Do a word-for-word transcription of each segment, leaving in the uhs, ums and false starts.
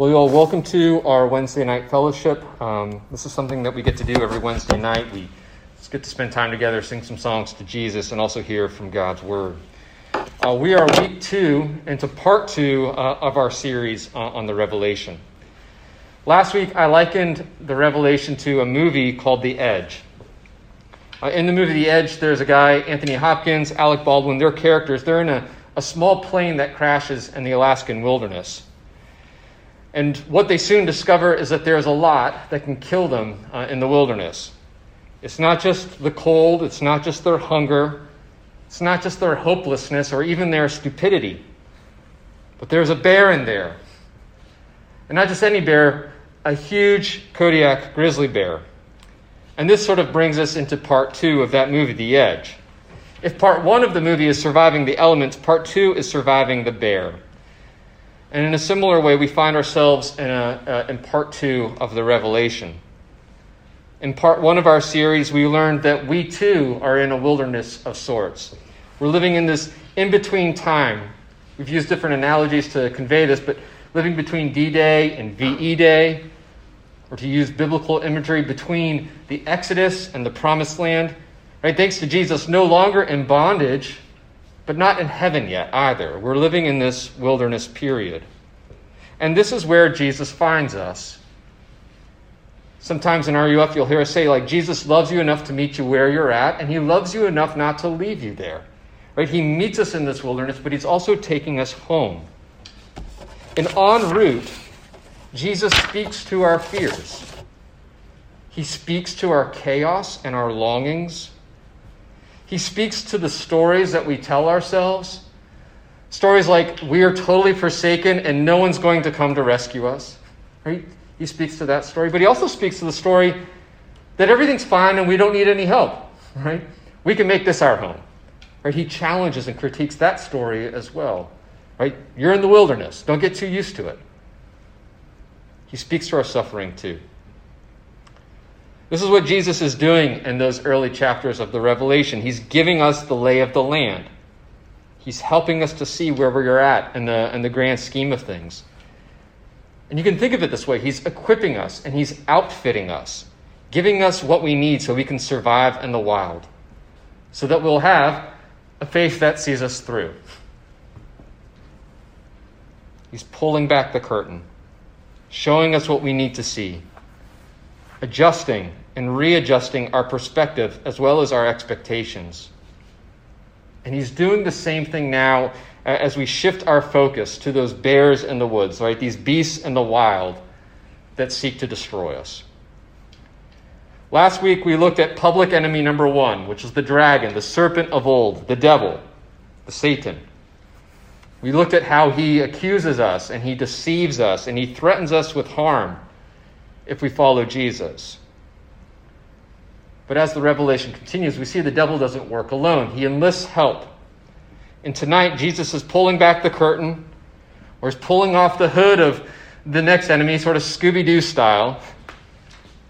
Well, you all, welcome to our Wednesday night fellowship. Um, this is something that we get to do every Wednesday night. We, it's good to spend time together, sing some songs to Jesus, and also hear from God's Word. Uh, we are week two into part two uh, of our series uh, on the Revelation. Last week, I likened the Revelation to a movie called The Edge. Uh, in the movie The Edge, there's a guy, Anthony Hopkins, Alec Baldwin, their characters. They're in a, a small plane that crashes in the Alaskan wilderness. And what they soon discover is that there's a lot that can kill them uh, in the wilderness. It's not just the cold. It's not just their hunger. It's not just their hopelessness or even their stupidity. But there's a bear in there. And not just any bear, a huge Kodiak grizzly bear. And this sort of brings us into part two of that movie, The Edge. If part one of the movie is surviving the elements, part two is surviving the bear. And in a similar way, we find ourselves in, a, uh, in part two of the Revelation. In part one of our series, we learned that we too are in a wilderness of sorts. We're living in this in-between time. We've used different analogies to convey this, but living between D-Day and V E Day, or to use biblical imagery, between the Exodus and the Promised Land. Right? Thanks to Jesus, no longer in bondage, but not in heaven yet either. We're living in this wilderness period. And this is where Jesus finds us. Sometimes in R U F, you'll hear us say, like, Jesus loves you enough to meet you where you're at, and he loves you enough not to leave you there. Right? He meets us in this wilderness, but he's also taking us home. And en route, Jesus speaks to our fears. He speaks to our chaos and our longings. He speaks to the stories that we tell ourselves. Stories like, we are totally forsaken and no one's going to come to rescue us. Right? He speaks to that story. But he also speaks to the story that everything's fine and we don't need any help. Right? We can make this our home. Right? He challenges and critiques that story as well. Right? You're in the wilderness. Don't get too used to it. He speaks to our suffering too. This is what Jesus is doing in those early chapters of the Revelation. He's giving us the lay of the land. He's helping us to see where we're at in the, in the grand scheme of things. And you can think of it this way. He's equipping us and he's outfitting us, giving us what we need so we can survive in the wild, so that we'll have a faith that sees us through. He's pulling back the curtain, showing us what we need to see, adjusting and readjusting our perspective as well as our expectations. And he's doing the same thing now as we shift our focus to those bears in the woods, right? These beasts in the wild that seek to destroy us. Last week, we looked at public enemy number one, which is the dragon, the serpent of old, the devil, the Satan. We looked at how he accuses us and he deceives us and he threatens us with harm if we follow Jesus. But as the Revelation continues, we see the devil doesn't work alone. He enlists help. And tonight, Jesus is pulling back the curtain, or is pulling off the hood of the next enemy, sort of Scooby-Doo style.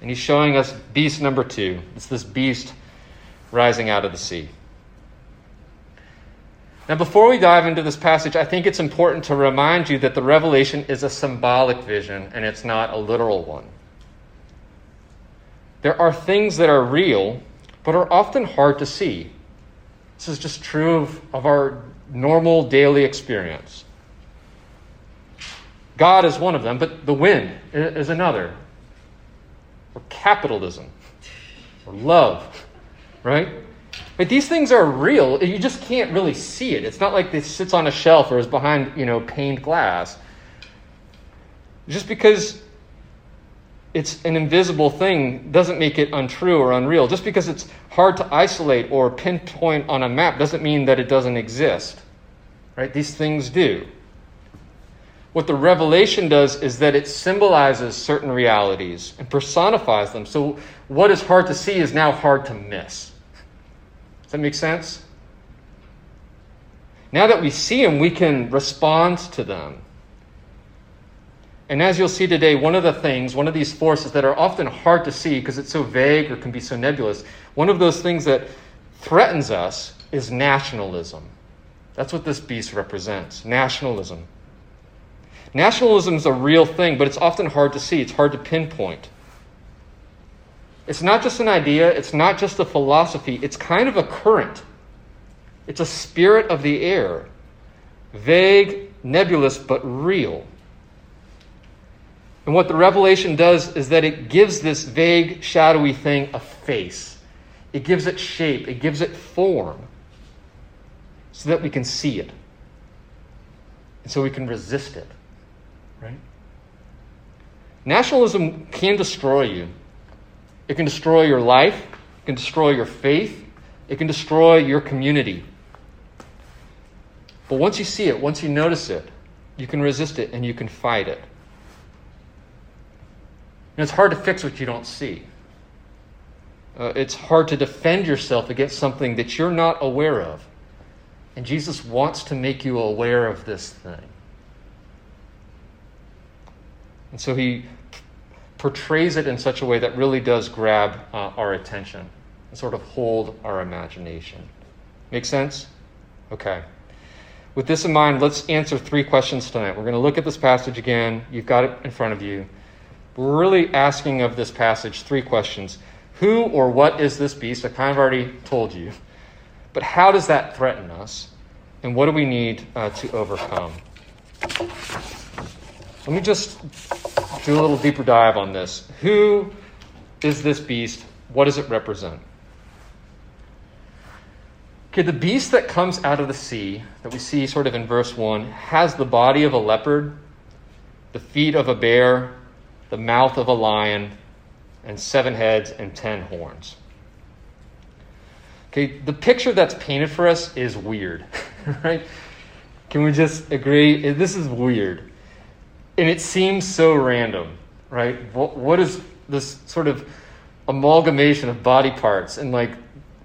And he's showing us beast number two. It's this beast rising out of the sea. Now, before we dive into this passage, I think it's important to remind you that the Revelation is a symbolic vision, and it's not a literal one. There are things that are real, but are often hard to see. This is just true of, of our normal daily experience. God is one of them, but the wind is another. Or capitalism. Or love. Right? But these things are real. You just can't really see it. It's not like it sits on a shelf or is behind, you know, paned glass. Just because it's an invisible thing doesn't make it untrue or unreal. Just because it's hard to isolate or pinpoint on a map doesn't mean that it doesn't exist. Right? These things do. What the Revelation does is that it symbolizes certain realities and personifies them. So what is hard to see is now hard to miss. Does that make sense? Now that we see them, we can respond to them. And as you'll see today, one of the things, one of these forces that are often hard to see because it's so vague or can be so nebulous, one of those things that threatens us is nationalism. That's what this beast represents, nationalism. Nationalism is a real thing, but it's often hard to see. It's hard to pinpoint. It's not just an idea. It's not just a philosophy. It's kind of a current. It's a spirit of the air. Vague, nebulous, but real. And what the Revelation does is that it gives this vague, shadowy thing a face. It gives it shape. It gives it form so that we can see it. And so we can resist it. Right? Nationalism can destroy you. It can destroy your life. It can destroy your faith. It can destroy your community. But once you see it, once you notice it, you can resist it and you can fight it. And it's hard to fix what you don't see. Uh, it's hard to defend yourself against something that you're not aware of. And Jesus wants to make you aware of this thing. And so he portrays it in such a way that really does grab uh, our attention and sort of hold our imagination. Make sense? Okay. With this in mind, let's answer three questions tonight. We're going to look at this passage again. You've got it in front of you. We're really asking of this passage three questions. Who or what is this beast? I kind of already told you. But how does that threaten us? And what do we need uh, to overcome? Let me just do a little deeper dive on this. Who is this beast? What does it represent? Okay, the beast that comes out of the sea, that we see sort of in verse one, has the body of a leopard, the feet of a bear, the mouth of a lion, and seven heads and ten horns. Okay, the picture that's painted for us is weird, right? Can we just agree? This is weird. And it seems so random, right? What, what is this sort of amalgamation of body parts and like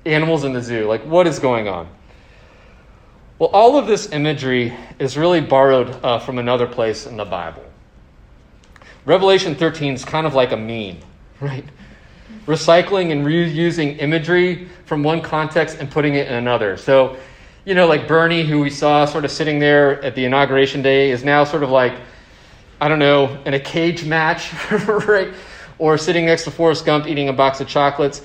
animals in the zoo? Like, what is going on? Well, all of this imagery is really borrowed uh, from another place in the Bible. Revelation thirteen is kind of like a meme, right? Recycling and reusing imagery from one context and putting it in another. So, you know, like Bernie, who we saw sort of sitting there at the inauguration day, is now sort of like, I don't know, in a cage match, right? Or sitting next to Forrest Gump eating a box of chocolates.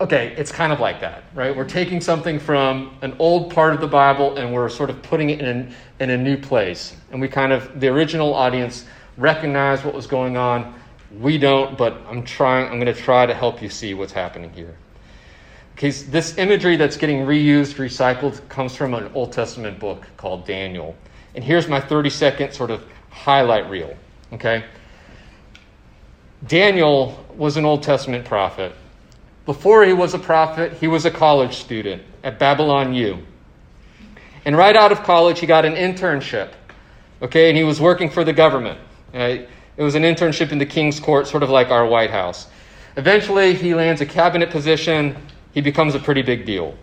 Okay, it's kind of like that, right? We're taking something from an old part of the Bible and we're sort of putting it in, in a new place. And we kind of, the original audience recognized what was going on. We don't, but I'm trying. I'm going to try to help you see what's happening here. Okay, so this imagery that's getting reused, recycled, comes from an Old Testament book called Daniel. And here's my thirty-second sort of highlight reel, okay? Daniel was an Old Testament prophet. Before he was a prophet, he was a college student at Babylon U. And right out of college, he got an internship, okay? And he was working for the government, right? It was an internship in the king's court, sort of like our White House. Eventually, he lands a cabinet position. He becomes a pretty big deal.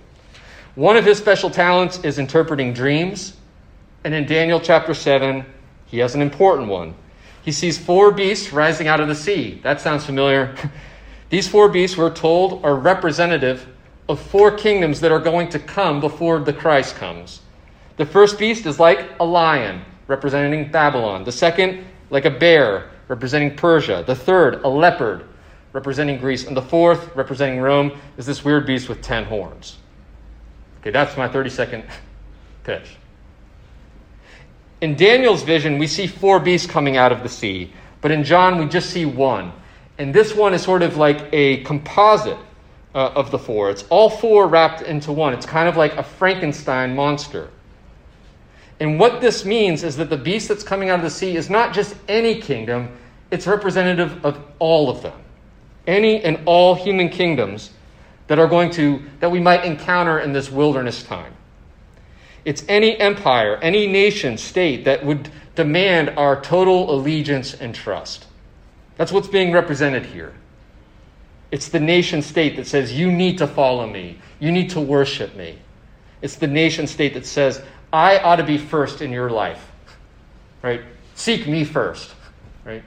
One of his special talents is interpreting dreams. And in Daniel chapter seven, he has an important one. He sees four beasts rising out of the sea. That sounds familiar. These four beasts, we're told, are representative of four kingdoms that are going to come before the Christ comes. The first beast is like a lion, representing Babylon. The second, like a bear, representing Persia. The third, a leopard, representing Greece. And the fourth, representing Rome, is this weird beast with ten horns. Okay, that's my thirty-second pitch. In Daniel's vision, we see four beasts coming out of the sea. But in John, we just see one. And this one is sort of like a composite uh, of the four. It's all four wrapped into one. It's kind of like a Frankenstein monster. And what this means is that the beast that's coming out of the sea is not just any kingdom. It's representative of all of them. Any and all human kingdoms that are going to, that we might encounter in this wilderness time. It's any empire, any nation, state that would demand our total allegiance and trust. That's what's being represented here. It's the nation state that says, you need to follow me. You need to worship me. It's the nation state that says, I ought to be first in your life, right? Seek me first, right?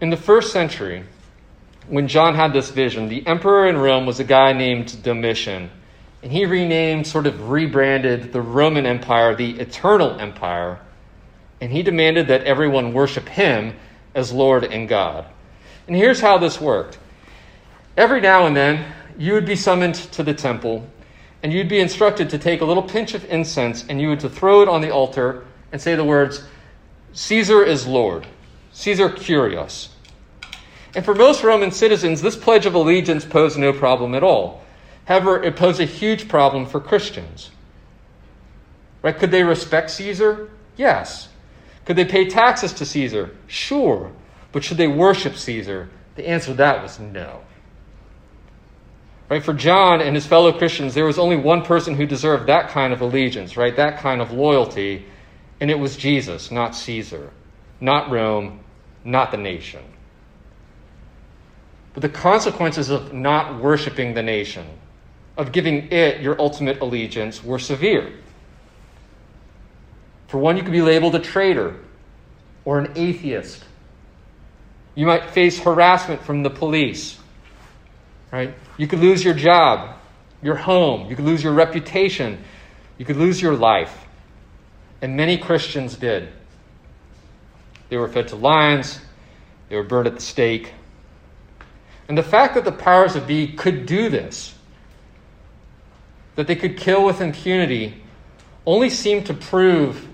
In the first century, when John had this vision, the emperor in Rome was a guy named Domitian, And he renamed, sort of rebranded the Roman Empire, the Eternal Empire. And he demanded that everyone worship him as Lord and God. And here's how this worked. Every now and then, you would be summoned to the temple, and you'd be instructed to take a little pinch of incense, and you would to throw it on the altar and say the words, Caesar is Lord, Caesar Curios. And for most Roman citizens, this Pledge of Allegiance posed no problem at all. However, it posed a huge problem for Christians. Right? Could they respect Caesar? Yes. Could they pay taxes to Caesar? Sure. But should they worship Caesar? The answer to that was no. Right? For John and his fellow Christians, there was only one person who deserved that kind of allegiance, right? That kind of loyalty, and it was Jesus, not Caesar, not Rome, not the nation. But the consequences of not worshiping the nation, of giving it your ultimate allegiance, were severe. For one, you could be labeled a traitor or an atheist. You might face harassment from the police, right? You could lose your job, your home. You could lose your reputation. You could lose your life. And many Christians did. They were fed to lions. They were burned at the stake. And the fact that the powers that be could do this, that they could kill with impunity, only seemed to prove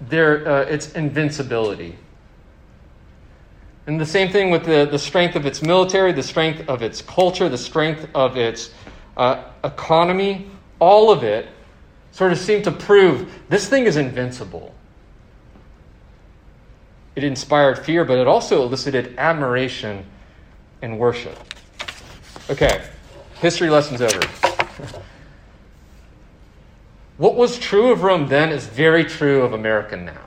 their uh, its invincibility. And the same thing with the, the strength of its military, the strength of its culture, the strength of its uh, economy, all of it sort of seemed to prove this thing is invincible. It inspired fear, but it also elicited admiration and worship. Okay, history lesson's over. What was true of Rome then is very true of America now.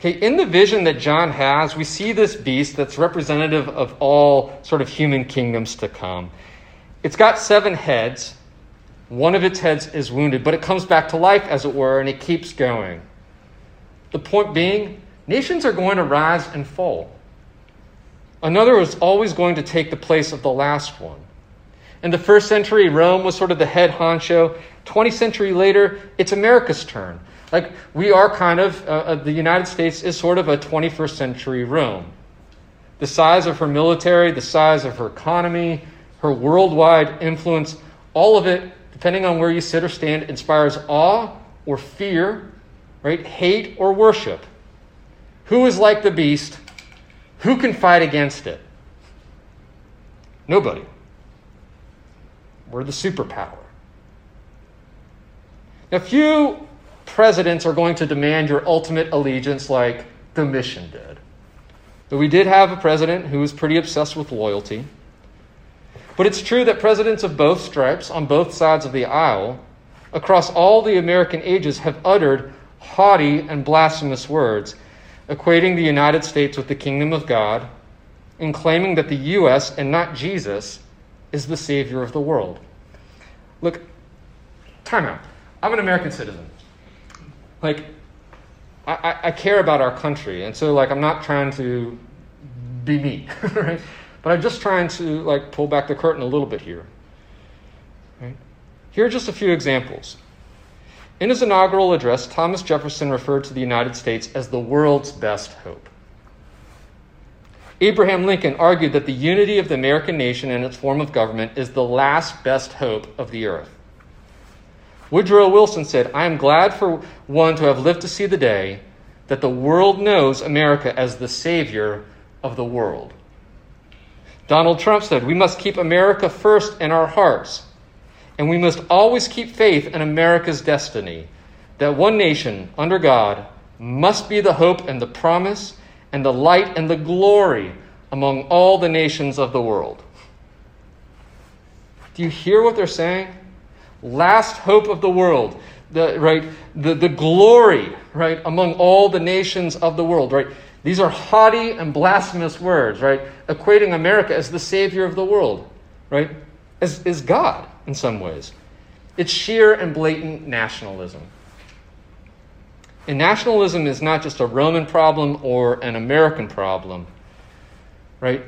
Okay, in the vision that John has, we see this beast that's representative of all sort of human kingdoms to come. It's got seven heads. One of its heads is wounded, but it comes back to life, as it were, and it keeps going. The point being, nations are going to rise and fall. Another was always going to take the place of the last one. In the first century, Rome was sort of the head honcho. twentieth century later, it's America's turn. Like, we are kind of, uh, the United States is sort of a twenty-first century Rome. The size of her military, the size of her economy, her worldwide influence, all of it, depending on where you sit or stand, inspires awe or fear, right? Hate or worship. Who is like the beast? Who can fight against it? Nobody. We're the superpower. Now, few presidents are going to demand your ultimate allegiance like Domitian did. Though we did have a president who was pretty obsessed with loyalty. But it's true that presidents of both stripes, on both sides of the aisle, across all the American ages, have uttered haughty and blasphemous words, equating the United States with the kingdom of God, and claiming that the U S, and not Jesus, is the savior of the world. Look, time out. I'm an American citizen. Like, I, I care about our country, and so, like, I'm not trying to be me, right? But I'm just trying to, like, pull back the curtain a little bit here, right? Here are just a few examples. In his inaugural address, Thomas Jefferson referred to the United States as the world's best hope. Abraham Lincoln argued that the unity of the American nation and its form of government is the last best hope of the earth. Woodrow Wilson said, I am glad for one to have lived to see the day that the world knows America as the savior of the world. Donald Trump said, we must keep America first in our hearts, and we must always keep faith in America's destiny, that one nation under God must be the hope and the promise and the light and the glory among all the nations of the world. Do you hear what they're saying? Last hope of the world, the, right? The, the glory, right? Among all the nations of the world, right? These are haughty and blasphemous words, right? Equating America as the savior of the world, right? As, as God, in some ways. It's sheer and blatant nationalism. And nationalism is not just a Roman problem or an American problem, right?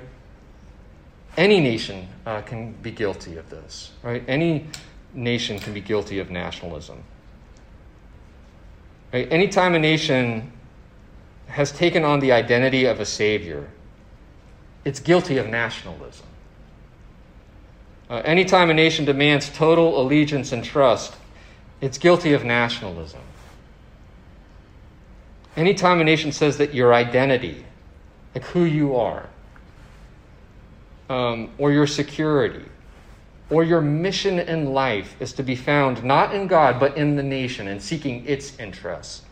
Any nation uh, can be guilty of this, right? Any nation can be guilty of nationalism. Right? Anytime a nation has taken on the identity of a savior, it's guilty of nationalism. Uh, anytime a nation demands total allegiance and trust, it's guilty of nationalism. Anytime a nation says that your identity, like who you are, um, or your security, or your mission in life is to be found not in God, but in the nation and seeking its interests,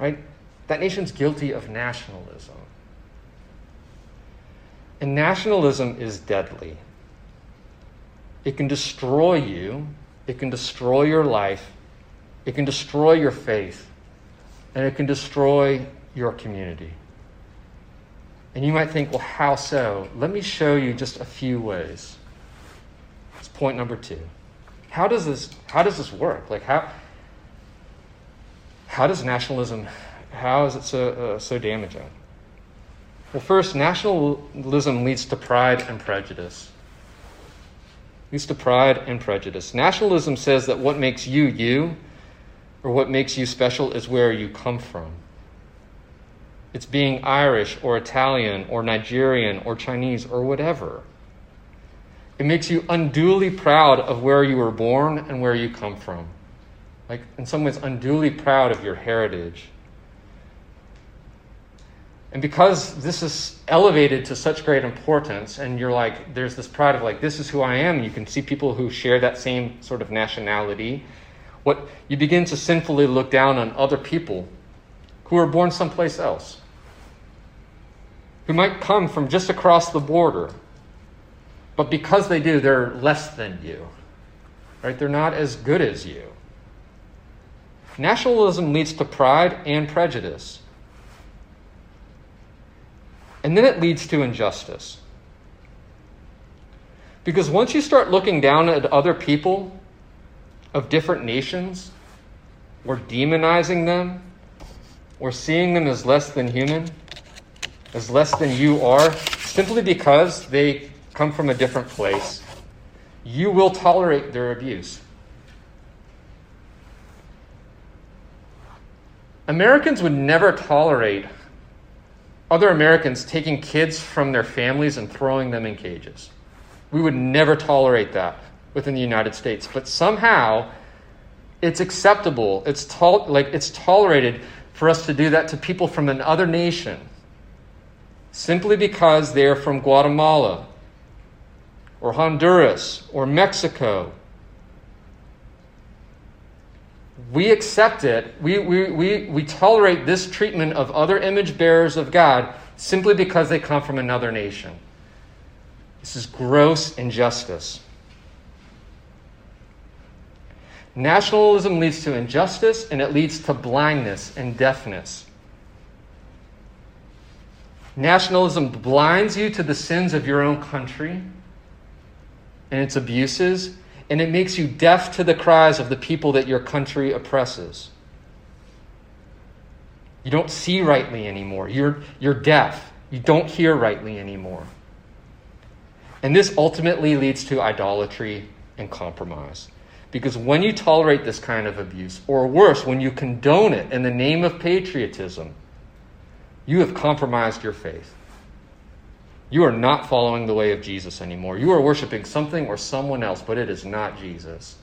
right? That nation's guilty of nationalism. And nationalism is deadly. It can destroy you. It can destroy your life. It can destroy your faith. And it can destroy your community. And you might think, well, how so? Let me show you just a few ways. That's point number two. How does this, how does this work? Like how, how does nationalism, how is it so, uh, so damaging? Well, first, nationalism leads to pride and prejudice. Leads to pride and prejudice. Nationalism says that what makes you, you, or what makes you special is where you come from. It's being Irish or Italian or Nigerian or Chinese or whatever. It makes you unduly proud of where you were born and where you come from. Like, in some ways, unduly proud of your heritage. And because this is elevated to such great importance, and you're like, there's this pride of like, this is who I am. You can see people who share that same sort of nationality. What you begin to sinfully look down on other people who are born someplace else, who might come from just across the border, but because they do, they're less than you, right? They're not as good as you. Nationalism leads to pride and prejudice. And then it leads to injustice. Because once you start looking down at other people of different nations, or demonizing them, or seeing them as less than human, as less than you are, simply because they come from a different place, you will tolerate their abuse. Americans would never tolerate other Americans taking kids from their families and throwing them in cages. We would never tolerate that within the United States, but somehow it's acceptable. It's tol- like it's tolerated for us to do that to people from another nation simply because they're from Guatemala or Honduras or Mexico. We accept it. We, we, we, we tolerate this treatment of other image bearers of God simply because they come from another nation. This is gross injustice. Nationalism leads to injustice, and it leads to blindness and deafness. Nationalism blinds you to the sins of your own country and its abuses, and it makes you deaf to the cries of the people that your country oppresses. You don't see rightly anymore. You're, you're deaf. You don't hear rightly anymore. And this ultimately leads to idolatry and compromise. Because when you tolerate this kind of abuse, or worse, when you condone it in the name of patriotism, you have compromised your faith. You are not following the way of Jesus anymore. You are worshiping something or someone else, but it is not Jesus.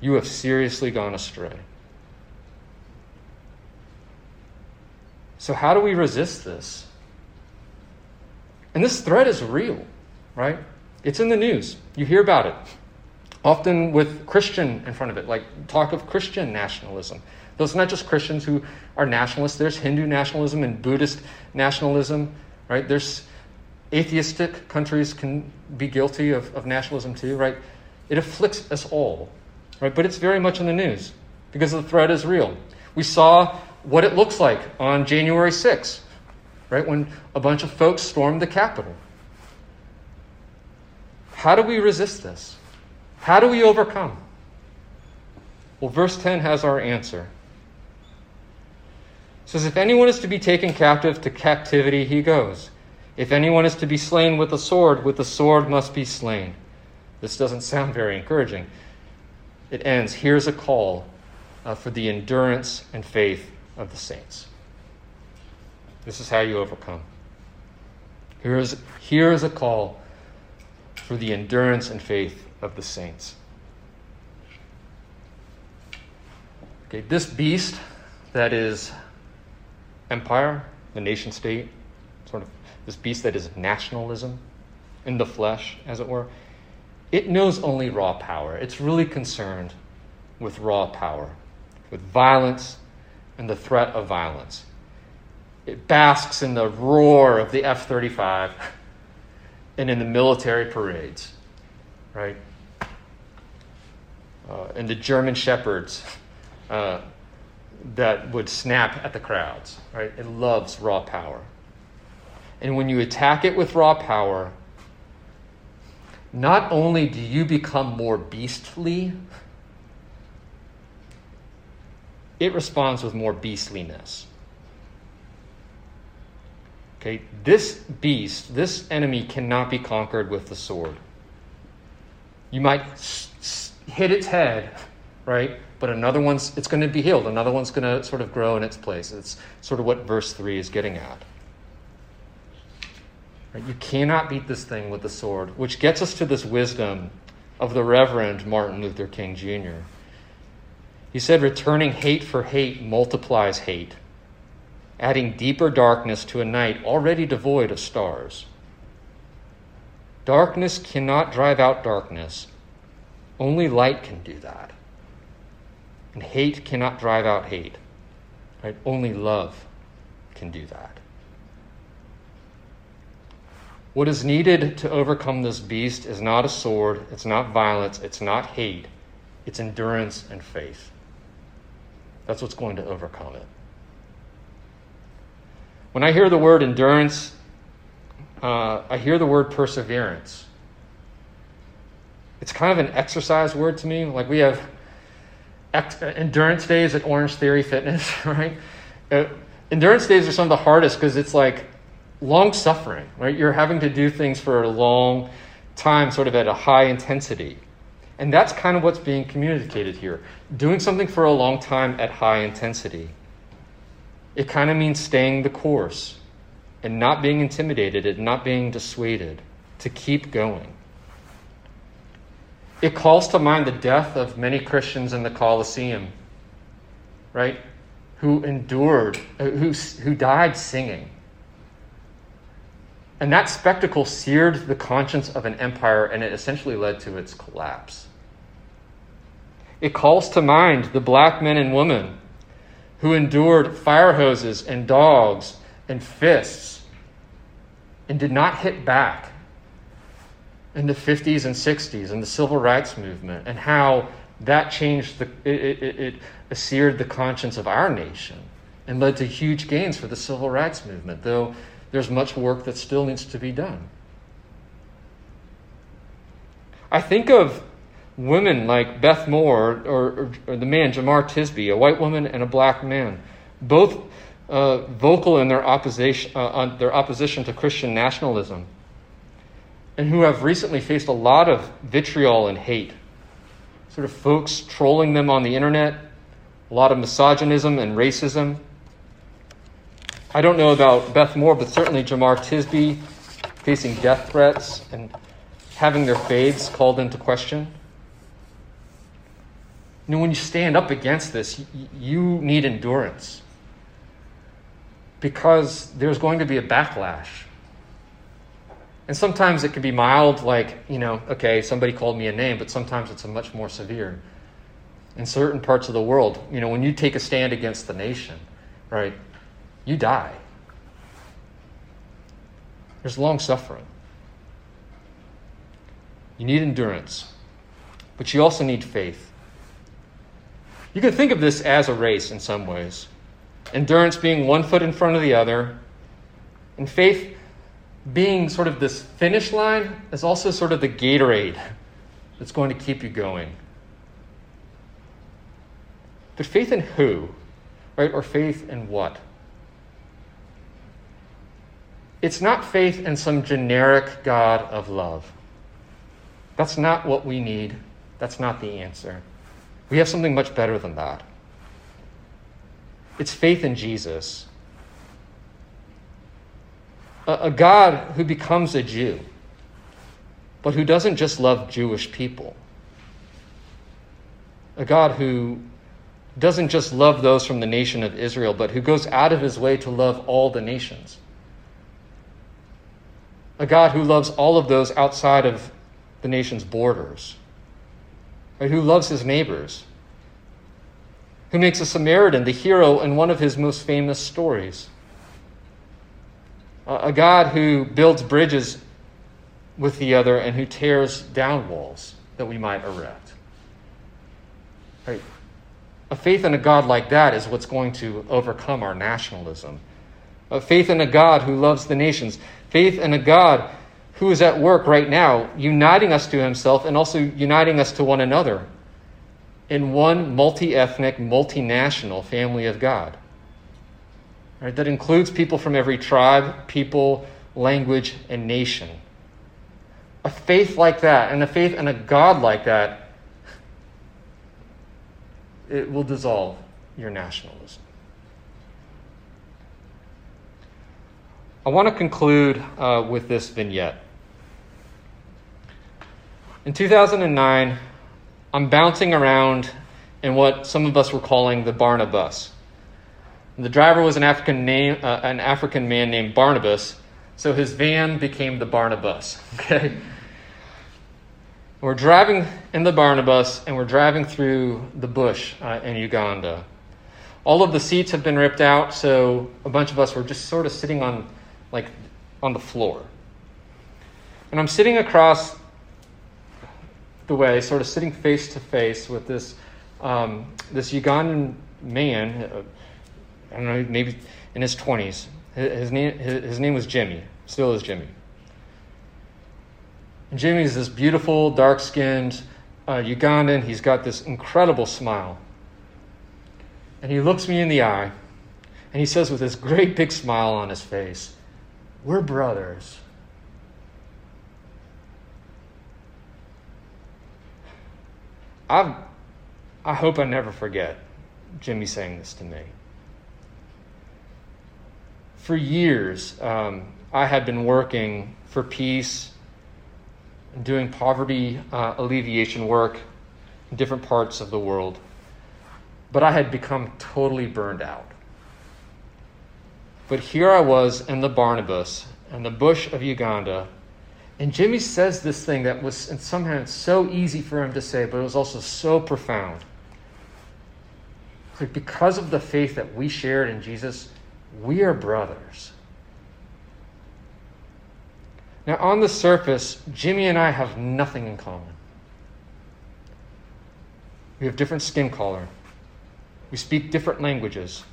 You have seriously gone astray. So how do we resist this? And this threat is real, right? It's in the news. You hear about it. Often with Christian in front of it, like talk of Christian nationalism. Those are not just Christians who are nationalists. There's Hindu nationalism and Buddhist nationalism, right? There's atheistic countries can be guilty of, of nationalism too, right? It afflicts us all, right? But it's very much in the news because the threat is real. We saw what it looks like on January sixth, right? When a bunch of folks stormed the Capitol. How do we resist this? How do we overcome? Well, verse ten has our answer. It says, if anyone is to be taken captive, to captivity he goes. If anyone is to be slain with the sword, with the sword must be slain. This doesn't sound very encouraging. It ends, here's a call uh, for the endurance and faith of the saints. This is how you overcome. Here is, here is a call for the endurance and faith of the saints. Okay, this beast that is empire, the nation state, sort of this beast that is nationalism in the flesh, as it were, it knows only raw power. It's really concerned with raw power, with violence and the threat of violence. It basks in the roar of the F thirty-five and in the military parades, right? Uh, and the German shepherds uh, that would snap at the crowds, right? It loves raw power. And when you attack it with raw power, not only do you become more beastly, it responds with more beastliness. Okay, this beast, this enemy cannot be conquered with the sword. You might s- s- hit its head, right? But another one's, it's going to be healed. Another one's going to sort of grow in its place. It's sort of what verse three is getting at. Right? You cannot beat this thing with the sword, which gets us to this wisdom of the Reverend Martin Luther King Junior He said, returning hate for hate multiplies hate, adding deeper darkness to a night already devoid of stars. Darkness cannot drive out darkness. Only light can do that. And hate cannot drive out hate. Right? Only love can do that. What is needed to overcome this beast is not a sword, it's not violence, it's not hate, it's endurance and faith. That's what's going to overcome it. When I hear the word endurance, uh, I hear the word perseverance. It's kind of an exercise word to me. Like we have ex- endurance days at Orange Theory Fitness, right? Uh, endurance days are some of the hardest because it's like long suffering, right? You're having to do things for a long time, sort of at a high intensity. And that's kind of what's being communicated here. Doing something for a long time at high intensity. It kind of means staying the course and not being intimidated and not being dissuaded, to keep going. It calls to mind the death of many Christians in the Colosseum, right? Who endured, who, who died singing. And that spectacle seared the conscience of an empire, and it essentially led to its collapse. It calls to mind the black men and women who endured fire hoses and dogs and fists and did not hit back in the fifties and sixties in the civil rights movement, and how that changed, the, it, it, it seared the conscience of our nation and led to huge gains for the civil rights movement, though there's much work that still needs to be done. I think of women like Beth Moore, or, or, or the man Jamar Tisby, a white woman and a black man, both uh, vocal in their opposition, uh, on their opposition to Christian nationalism, and who have recently faced a lot of vitriol and hate. Sort of folks trolling them on the internet, a lot of misogynism and racism. I don't know about Beth Moore, but certainly Jamar Tisby facing death threats and having their faiths called into question. You know, when you stand up against this, you need endurance, because there's going to be a backlash. And sometimes it can be mild, like, you know, okay, somebody called me a name, but sometimes it's a much more severe. In certain parts of the world, you know, when you take a stand against the nation, right, you die. There's long suffering. You need endurance, but you also need faith. You can think of this as a race in some ways. Endurance being one foot in front of the other, and faith being sort of this finish line is also sort of the Gatorade that's going to keep you going. But faith in who, right? Or faith in what? It's not faith in some generic God of love. That's not what we need. That's not the answer. We have something much better than that. It's faith in Jesus. A, a God who becomes a Jew, but who doesn't just love Jewish people. A God who doesn't just love those from the nation of Israel, but who goes out of his way to love all the nations. A God who loves all of those outside of the nation's borders, right? Who loves his neighbors, who makes a Samaritan the hero in one of his most famous stories. Uh, a God who builds bridges with the other and who tears down walls that we might erect. Right? A faith in a God like that is what's going to overcome our nationalism. A faith in a God who loves the nations. Faith in a God who is at work right now, uniting us to himself and also uniting us to one another in one multi-ethnic, multinational family of God. Right? That includes people from every tribe, people, language, and nation. A faith like that and a faith in a God like that, it will dissolve your nationalism. I want to conclude uh, with this vignette. In two thousand nine, I'm bouncing around in what some of us were calling the Barnabas. The driver was an African name, uh, an African man named Barnabas, so his van became the Barnabas. Okay, we're driving in the Barnabas, and we're driving through the bush uh, in Uganda. All of the seats have been ripped out, so a bunch of us were just sort of sitting on, like, on the floor. And I'm sitting across the way, sort of sitting face to face with this um, this Ugandan man. Uh, I don't know, maybe in his twenties. His, his name his name was Jimmy. Still is Jimmy. And Jimmy's this beautiful, dark-skinned uh, Ugandan. He's got this incredible smile, and he looks me in the eye, and he says with this great big smile on his face, "We're brothers." I've, I hope I never forget Jimmy saying this to me. For years, um, I had been working for peace, doing poverty uh, alleviation work in different parts of the world, but I had become totally burned out. But here I was in the Barnabas, in the bush of Uganda, and Jimmy says this thing that was, and somehow it's so easy for him to say, but it was also so profound. It's like, because of the faith that we shared in Jesus, we are brothers. Now, on the surface, Jimmy and I have nothing in common. We have different skin color. We speak different languages.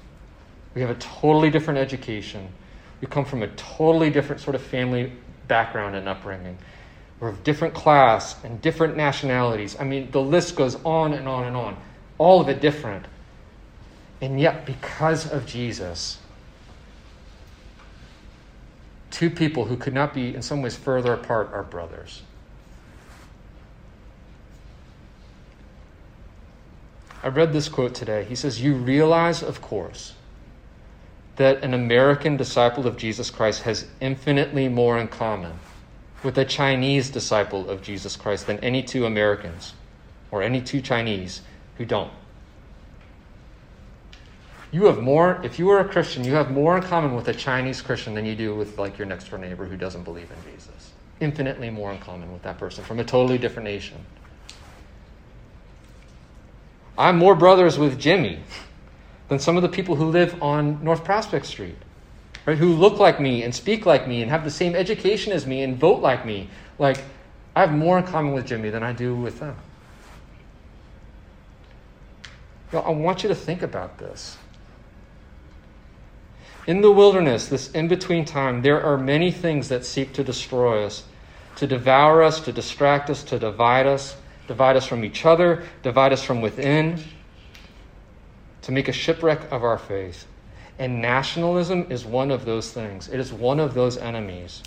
We have a totally different education. We come from a totally different sort of family background and upbringing. We're of different class and different nationalities. I mean, the list goes on and on and on. All of it different. And yet, because of Jesus, two people who could not be in some ways further apart are brothers. I read this quote today. He says, "You realize, of course, that an American disciple of Jesus Christ has infinitely more in common with a Chinese disciple of Jesus Christ than any two Americans or any two Chinese who don't. You have more, if you are a Christian, you have more in common with a Chinese Christian than you do with, like, your next door neighbor who doesn't believe in Jesus. Infinitely more in common with that person from a totally different nation. I'm more brothers with Jimmy than some of the people who live on North Prospect Street, right? Who look like me and speak like me and have the same education as me and vote like me. Like, I have more in common with Jimmy than I do with them." You know, I want you to think about this. In the wilderness, this in-between time, there are many things that seek to destroy us, to devour us, to distract us, to divide us, divide us from each other, divide us from within, to make a shipwreck of our faith. And nationalism is one of those things. It is one of those enemies.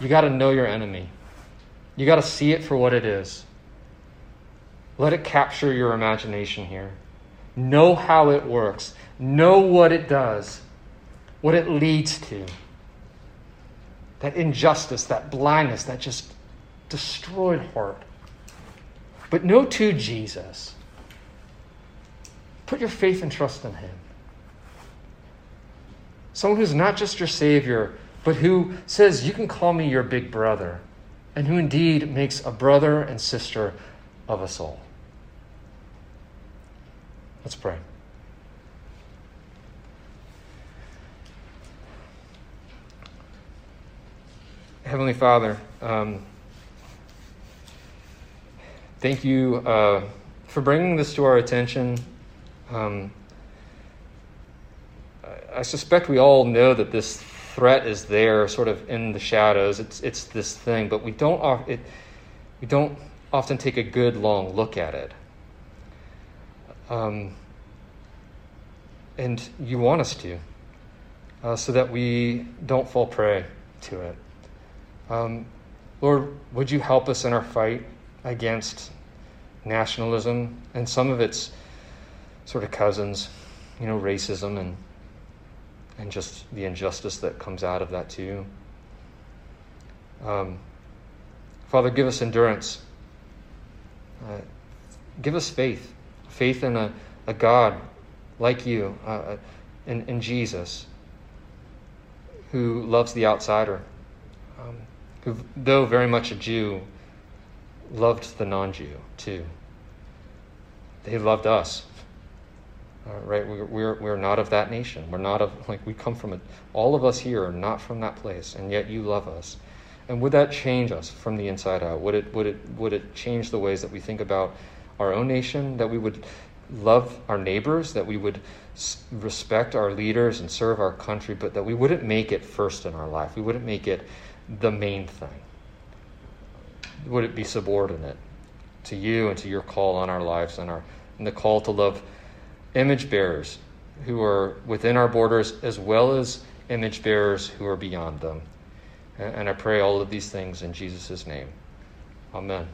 You got to know your enemy. You got to see it for what it is. Let it capture your imagination here. Know how it works. Know what it does, what it leads to. That injustice, that blindness, that just destroyed heart. But know too Jesus. Put your faith and trust in him. Someone who's not just your Savior, but who says, you can call me your big brother, and who indeed makes a brother and sister of us all. Let's pray. Heavenly Father, um, thank you uh, for bringing this to our attention. Um, I suspect we all know that this threat is there, sort of in the shadows. It's it's this thing, but we don't it we don't often take a good long look at it. Um, and you want us to, uh, so that we don't fall prey to it. Um, Lord, would you help us in our fight against nationalism and some of its sort of cousins, you know, racism and and just the injustice that comes out of that too. Um, Father, give us endurance. Uh, give us faith, faith in a, a God like you, uh, in, in Jesus, who loves the outsider. Um, who, though very much a Jew, loved the non-Jew too. They loved us, uh, right? We, we're we're not of that nation. We're not of like we come from it. All of us here are not from that place, and yet you love us. And would that change us from the inside out? Would it would it would it change the ways that we think about our own nation? That we would love our neighbors? That we would respect our leaders and serve our country? But that we wouldn't make it first in our life. We wouldn't make it the main thing. Would it be subordinate to you and to your call on our lives and our and the call to love image bearers who are within our borders as well as image bearers who are beyond them? And I pray all of these things in Jesus' name. Amen.